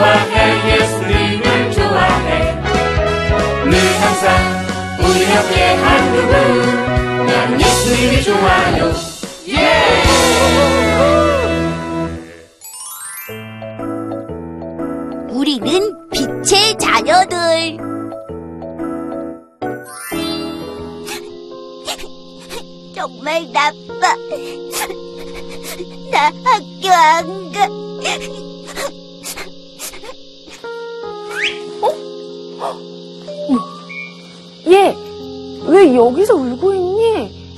좋아해, 예수님을 좋아해. 늘 항상 우리 옆에 한 그분, 나는 예수님이 좋아요. 예! 우리는 빛의 자녀들. 정말 나빠. 나 학교 안 가. 얘, 왜 여기서 울고 있니?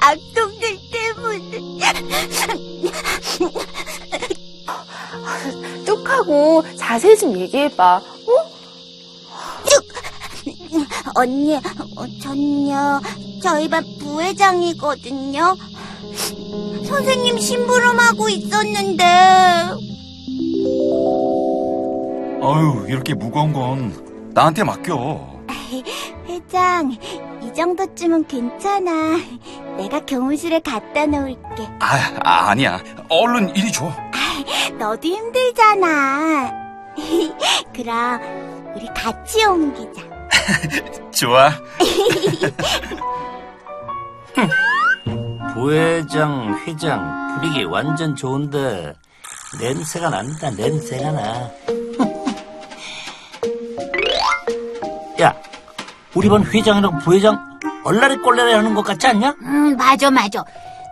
악동들 때문에. 뚝하고 자세히 좀 얘기해봐. 어? 뚝! 언니, 전요 저희 반 부회장이거든요. 선생님 심부름하고 있었는데. 아유, 이렇게 무거운 건 나한테 맡겨. 회장, 이 정도쯤은 괜찮아. 내가 교무실에 갖다 놓을게. 아니야. 얼른 이리 줘. 너도 힘들잖아. 그럼 우리 같이 옮기자. 좋아. 부회장, 회장 분위기 완전 좋은데 냄새가 난다. 냄새가 나. 야, 우리 반 회장이랑 부회장 얼라리꼴라리 하는 것 같지 않냐? 맞아.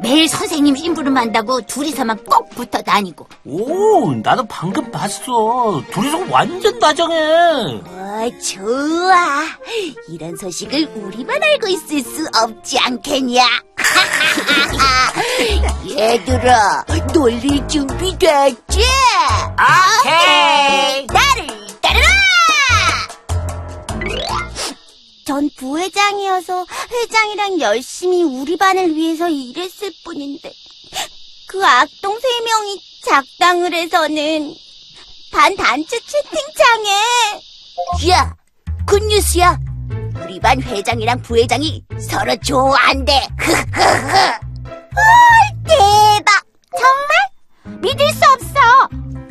매일 선생님 심부름한다고 둘이서만 꼭 붙어 다니고. 오, 나도 방금 봤어. 둘이서 완전 다정해. 좋아. 이런 소식을 우리만 알고 있을 수 없지 않겠냐? 얘들아, 놀릴 준비 됐지? 오케이. 나를 따르라! 전 부회장이어서 회장이랑 열심히 우리 반을 위해서 일했을 뿐인데 그 악동 3명이 작당을 해서는 반 단체 채팅창에. 야, 굿뉴스야. 우리 반 회장이랑 부회장이 서로 좋아한대. 대박. 정말? 믿을 수 없어.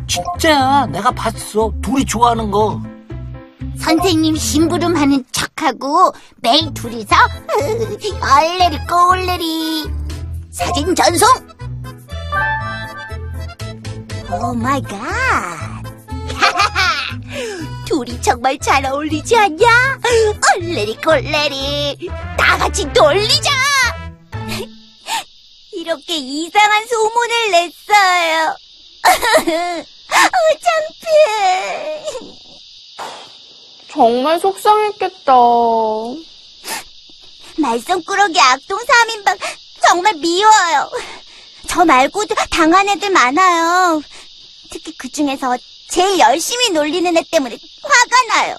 진짜야. 내가 봤어. 둘이 좋아하는 거. 선생님 심부름하는 척하고 매일 둘이서 얼레리 꼴레리. 사진 전송. 오 마이 갓. 둘이 정말 잘 어울리지 않냐? 얼레리 꼴레리 다같이 놀리자. 이렇게 이상한 소문을 냈어요. 창피해. 정말 속상했겠다. 말썽꾸러기 악동 3인방 정말 미워요. 저 말고도 당한 애들 많아요. 특히 그 중에서 제일 열심히 놀리는 애 때문에 화가 나요.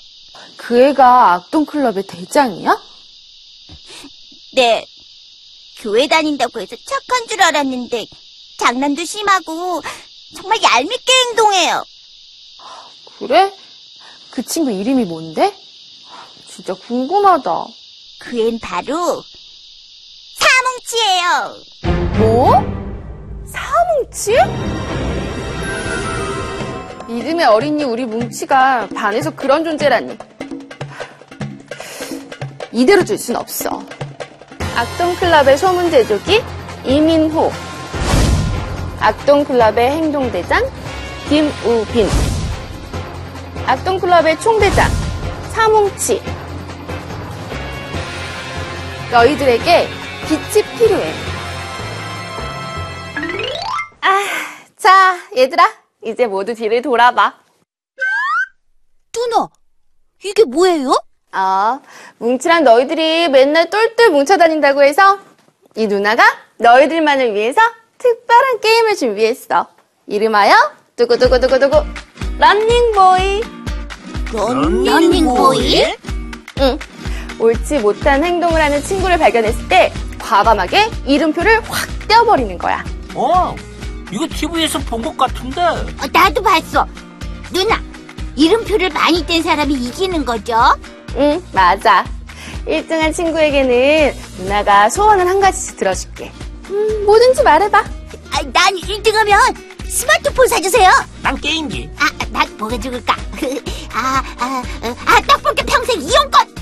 그 애가 악동클럽의 대장이야? 네. 교회 다닌다고 해서 착한 줄 알았는데 장난도 심하고 정말 얄밉게 행동해요. 그래? 그 친구 이름이 뭔데? 진짜 궁금하다. 그 앤 바로 사뭉치예요. 뭐? 사뭉치? 이름에 어린이 우리 뭉치가 반에서 그런 존재라니. 이대로 줄 순 없어. 악동클럽의 소문제조기 이민호, 악동클럽의 행동대장 김우빈, 악동클럽의 총대장 사뭉치. 너희들에게 빛이 필요해. 자, 얘들아, 이제 모두 뒤를 돌아봐. 누나, 이게 뭐예요? 뭉치랑 너희들이 맨날 똘똘 뭉쳐 다닌다고 해서 이 누나가 너희들만을 위해서 특별한 게임을 준비했어. 이름하여 두구두구두구두구 런닝보이. 런닝보이? 응. 옳지 못한 행동을 하는 친구를 발견했을 때 과감하게 이름표를 확 떼어버리는 거야. 이거 TV에서 본 것 같은데. 나도 봤어. 누나, 이름표를 많이 뗀 사람이 이기는 거죠? 응, 맞아. 1등한 친구에게는 누나가 소원을 한 가지씩 들어줄게. 뭐든지 말해봐. 난 1등하면 스마트폰 사주세요. 난 게임기. 난 뭐가 죽을까? 떡볶이 평생 이용권.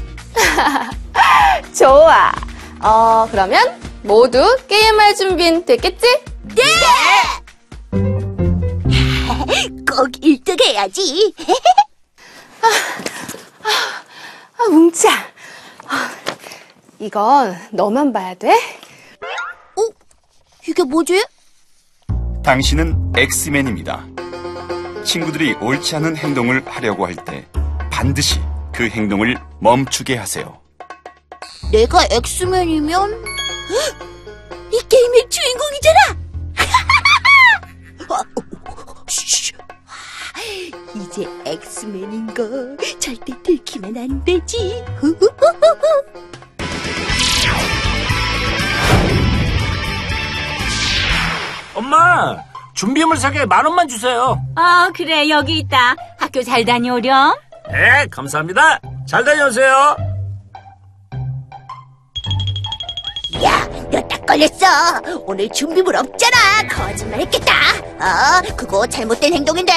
좋아. 그러면 모두 게임할 준비는 됐겠지? 네! 꼭 1등 해야지. 웅차. 이건 너만 봐야 돼. 어? 이게 뭐지? 당신은 엑스맨입니다. 친구들이 옳지 않은 행동을 하려고 할 때 반드시 그 행동을 멈추게 하세요. 내가 엑스맨이면? 이 게임의 주인공이잖아! 이제 엑스맨인 거 절대 들키면 안 되지. 엄마, 준비물 사게 10,000원만 주세요. 그래, 여기 있다. 학교 잘 다녀오렴. 네, 감사합니다. 잘 다녀오세요. 야, 너 딱 걸렸어. 오늘 준비물 없잖아. 거짓말 했겠다. 그거 잘못된 행동인데.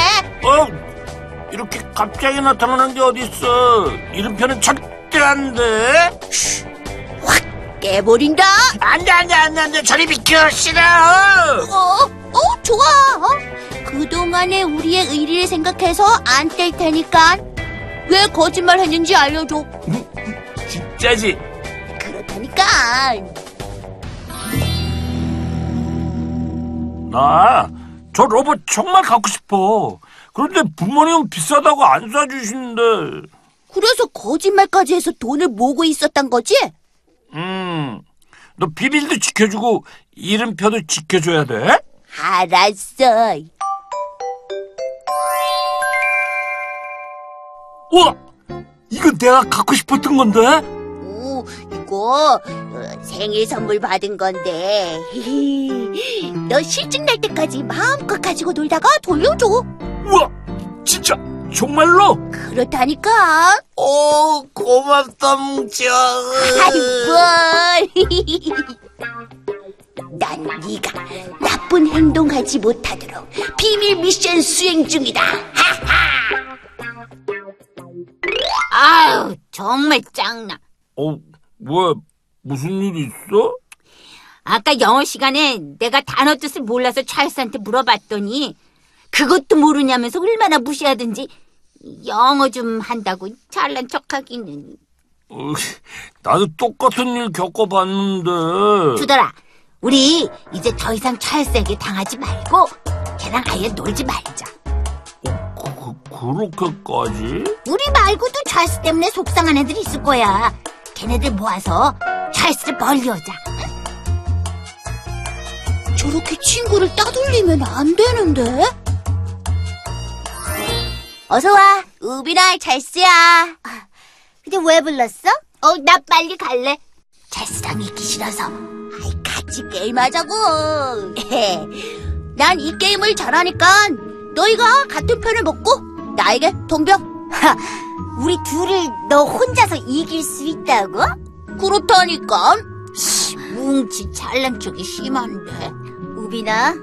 이렇게 갑자기 나타나는 게 어딨어. 이름표는 절대 안 돼. 확 깨버린다. 안 돼. 저리 비켜, 싫어. 좋아. 그동안의 우리의 의리를 생각해서 안 뗄 테니까. 왜 거짓말 했는지 알려줘. 진짜지? 그렇다니까. 나 저 로봇 정말 갖고 싶어. 그런데 부모님은 비싸다고 안 사주신데. 그래서 거짓말까지 해서 돈을 모으고 있었단 거지? 너 비밀도 지켜주고 이름표도 지켜줘야 돼. 알았어. 우와! 이건 내가 갖고 싶었던 건데? 이거 생일 선물 받은 건데. 너 실증 날 때까지 마음껏 가지고 놀다가 돌려줘. 우와! 진짜? 정말로? 그렇다니까. 고맙다, 뭉쳐. 아이, 뭘. 난 네가 나쁜 행동하지 못하도록 비밀 미션 수행 중이다. 하하! 아유, 정말 짱나. 왜? 무슨 일 있어? 아까 영어 시간에 내가 단어 뜻을 몰라서 찰스한테 물어봤더니 그것도 모르냐면서 얼마나 무시하든지. 영어 좀 한다고 잘난 척하기는. 나도 똑같은 일 겪어봤는데. 주더라, 우리 이제 더 이상 찰스에게 당하지 말고 걔랑 아예 놀지 말자. 그렇게까지? 우리 말고도 찰스 때문에 속상한 애들이 있을 거야. 걔네들 모아서 찰스를 멀리 오자. 응? 저렇게 친구를 따돌리면 안 되는데? 어서와, 우빈아, 찰스야. 근데 왜 불렀어? 나 빨리 갈래. 찰스랑 있기 싫어서. 같이 게임하자고. 난 이 게임을 잘하니까 너희가 같은 편을 먹고 나에게 동병. 우리 둘을 너 혼자서 이길 수 있다고? 그렇다니까. 뭉치 잘난 척이 심한데. 우빈아,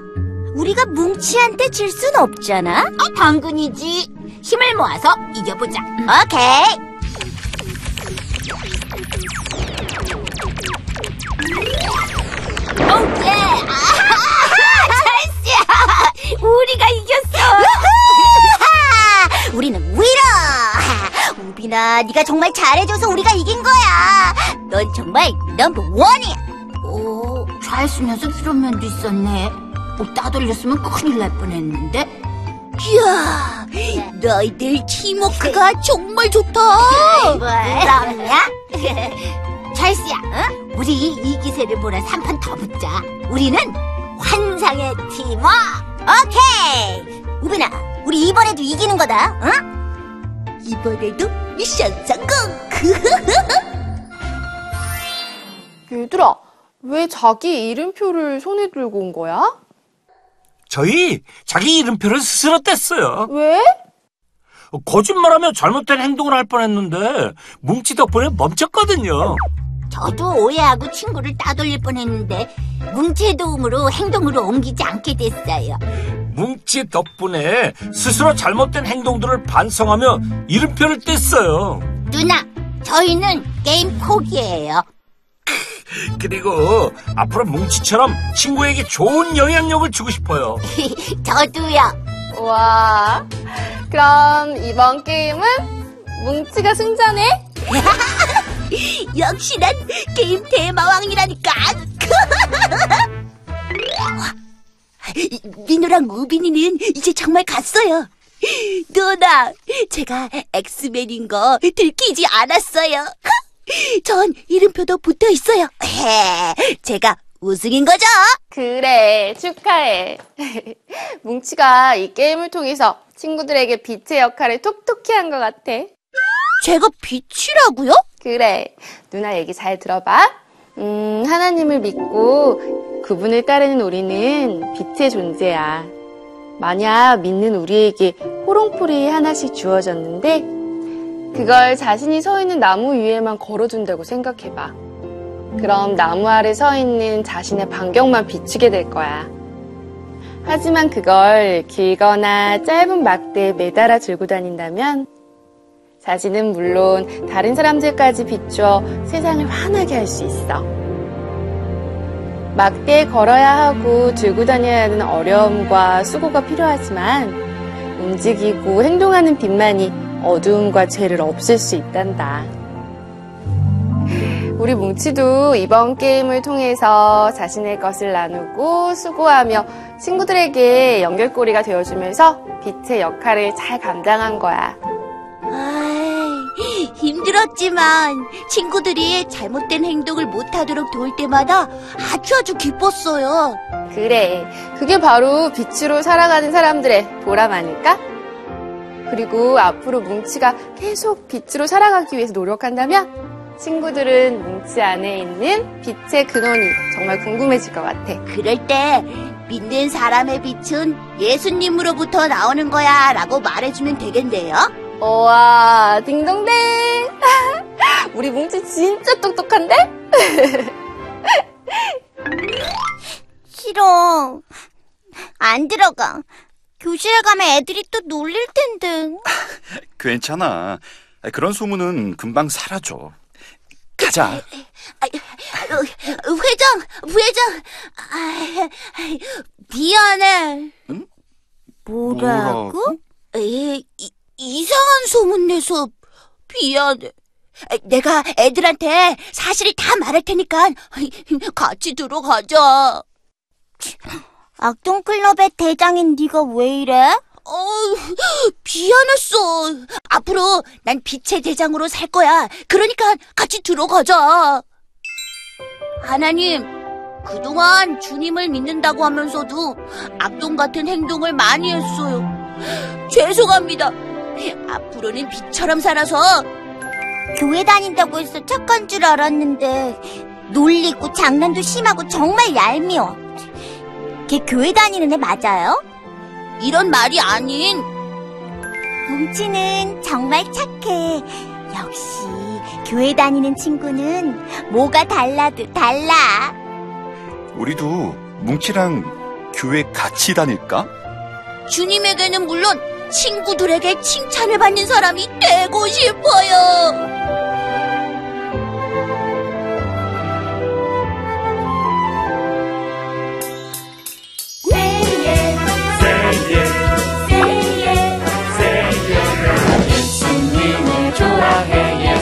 우리가 뭉치한테 질 순 없잖아. 당근이지. 힘을 모아서 이겨보자. 오케이. 우리가 이겼어. 우리는 위로. 우빈아, 네가 정말 잘해줘서 우리가 이긴 거야. 넌 정말 넘버원이야. 잘 쓰면서 그런 면도 있었네. 따돌렸으면 큰일 날 뻔했는데. 이야, 너희들 팀워크가 정말 좋다. 뭐야? 찰스야, 응? 우리 이 기세를 몰아서 한 판 더 붙자. 우리는 환상의 팀워. 오케이. 우빈아, 우리 이번에도 이기는 거다. 응? 이번에도 미션 성공. 얘들아, 왜 자기 이름표를 손에 들고 온 거야? 저희 자기 이름표를 스스로 뗐어요. 왜? 거짓말하며 잘못된 행동을 할 뻔했는데 뭉치 덕분에 멈췄거든요. 저도 오해하고 친구를 따돌릴 뻔했는데 뭉치의 도움으로 행동으로 옮기지 않게 됐어요. 뭉치 덕분에 스스로 잘못된 행동들을 반성하며 이름표를 뗐어요. 누나, 저희는 게임 포기예요. 그리고 앞으로 뭉치처럼 친구에게 좋은 영향력을 주고 싶어요. 저도요. 와, 그럼 이번 게임은 뭉치가 승자네? 역시 난 게임 대마왕이라니까. 민호랑 우빈이는 이제 정말 갔어요. 누나, 제가 엑스맨인 거 들키지 않았어요. 전 이름표도 붙어 있어요. 제가 우승인 거죠? 그래, 축하해. 뭉치가 이 게임을 통해서 친구들에게 빛의 역할을 톡톡히 한 것 같아. 제가 빛이라고요? 그래, 누나 얘기 잘 들어봐. 하나님을 믿고 그분을 따르는 우리는 빛의 존재야. 만약 믿는 우리에게 호롱불이 하나씩 주어졌는데 그걸 자신이 서 있는 나무 위에만 걸어준다고 생각해봐. 그럼 나무 아래 서 있는 자신의 반경만 비추게 될 거야. 하지만 그걸 길거나 짧은 막대에 매달아 들고 다닌다면 자신은 물론 다른 사람들까지 비추어 세상을 환하게 할 수 있어. 막대에 걸어야 하고 들고 다녀야 하는 어려움과 수고가 필요하지만 움직이고 행동하는 빛만이 어두움과 죄를 없앨 수 있단다. 우리 뭉치도 이번 게임을 통해서 자신의 것을 나누고 수고하며 친구들에게 연결고리가 되어주면서 빛의 역할을 잘 감당한 거야. 힘들었지만 친구들이 잘못된 행동을 못하도록 도울 때마다 아주 기뻤어요. 그래, 그게 바로 빛으로 살아가는 사람들의 보람 아닐까? 그리고 앞으로 뭉치가 계속 빛으로 살아가기 위해서 노력한다면 친구들은 뭉치 안에 있는 빛의 근원이 정말 궁금해질 것 같아. 그럴 때 믿는 사람의 빛은 예수님으로부터 나오는 거야 라고 말해주면 되겠네요. 우와, 딩동댕. 우리 뭉치 진짜 똑똑한데? 싫어, 안 들어가. 교실에 가면 애들이 또 놀릴 텐데. 괜찮아. 그런 소문은 금방 사라져. 가자. 회장. 미안해. 응? 뭐라고? 이상한 소문 내서 미안해. 내가 애들한테 사실을 다 말할 테니까 같이 들어가자. 악동클럽의 대장인 네가 왜 이래? 미안했어. 앞으로 난 빛의 대장으로 살 거야. 그러니까 같이 들어가자. 하나님, 그동안 주님을 믿는다고 하면서도 악동 같은 행동을 많이 했어요. 죄송합니다. 앞으로는 빛처럼 살아서. 교회 다닌다고 해서 착한 줄 알았는데 놀리고 장난도 심하고 정말 얄미워. 걔 교회 다니는 애 맞아요? 이런 말이 아닌. 뭉치는 정말 착해. 역시 교회 다니는 친구는 뭐가 달라도 달라. 우리도 뭉치랑 교회 같이 다닐까? 주님에게는 물론 친구들에게 칭찬을 받는 사람이 되고 싶어요. 우리 사랑 예수님. 예수님을 좋아해.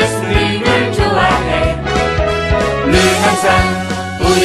예수님을 좋아해. 늘 항상 우리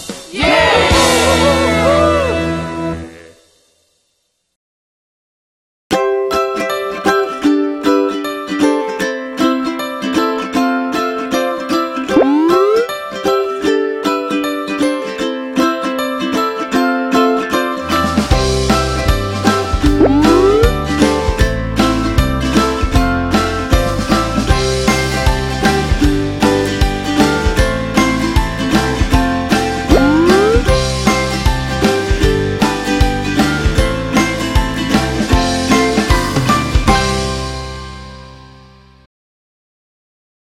예!